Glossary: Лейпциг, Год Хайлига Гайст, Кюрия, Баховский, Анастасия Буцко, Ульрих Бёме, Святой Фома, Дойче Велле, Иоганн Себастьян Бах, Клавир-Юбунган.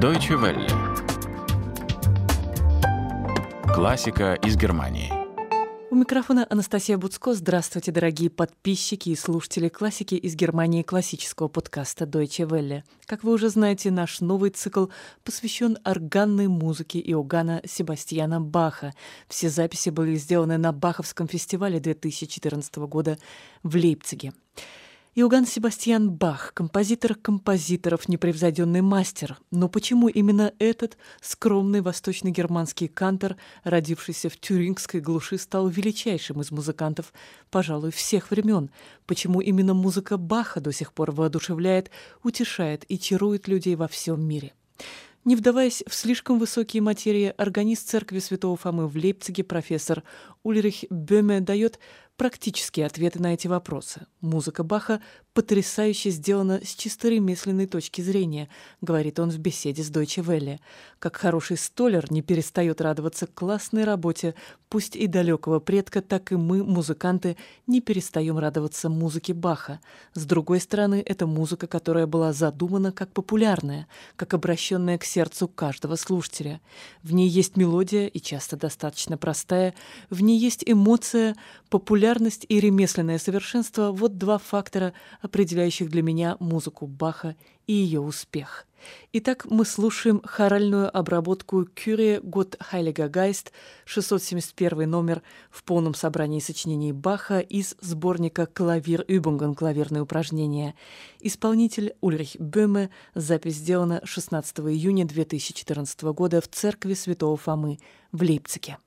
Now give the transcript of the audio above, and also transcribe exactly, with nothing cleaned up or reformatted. Дойче Велле. Классика из Германии. У микрофона Анастасия Буцко. Здравствуйте, дорогие подписчики и слушатели классики из Германии, классического подкаста Дойче Велле. Как вы уже знаете, наш новый цикл посвящен органной музыке Иоганна Себастьяна Баха. Все записи были сделаны на Баховском фестивале две тысячи четырнадцатого года в Лейпциге. Иоганн Себастьян Бах – композитор композиторов, непревзойденный мастер. Но почему именно этот скромный восточно-германский кантор, родившийся в тюрингской глуши, стал величайшим из музыкантов, пожалуй, всех времен? Почему именно музыка Баха до сих пор воодушевляет, утешает и чарует людей во всем мире? Не вдаваясь в слишком высокие материи, органист церкви Святого Фомы в Лейпциге профессор Ульрих Бёме дает практические ответы на эти вопросы. «Музыка Баха потрясающе сделана с чисто ремесленной точки зрения», говорит он в беседе с Дойче Велле. «Как хороший столяр не перестает радоваться классной работе, пусть и далекого предка, так и мы, музыканты, не перестаем радоваться музыке Баха. С другой стороны, это музыка, которая была задумана как популярная, как обращенная к сердцу каждого слушателя. В ней есть мелодия, и часто достаточно простая, в ней есть эмоция, популярность, Популярность и ремесленное совершенство – вот два фактора, определяющих для меня музыку Баха и ее успех. Итак, мы слушаем хоральную обработку «Кюрия» «Год Хайлига Гайст», шестьсот семьдесят первый номер в полном собрании сочинений Баха из сборника «Клавир-Юбунган. Клавирные упражнения». Исполнитель Ульрих Бёме. Запись сделана шестнадцатого июня две тысячи четырнадцатого года в церкви Святого Фомы в Лейпциге.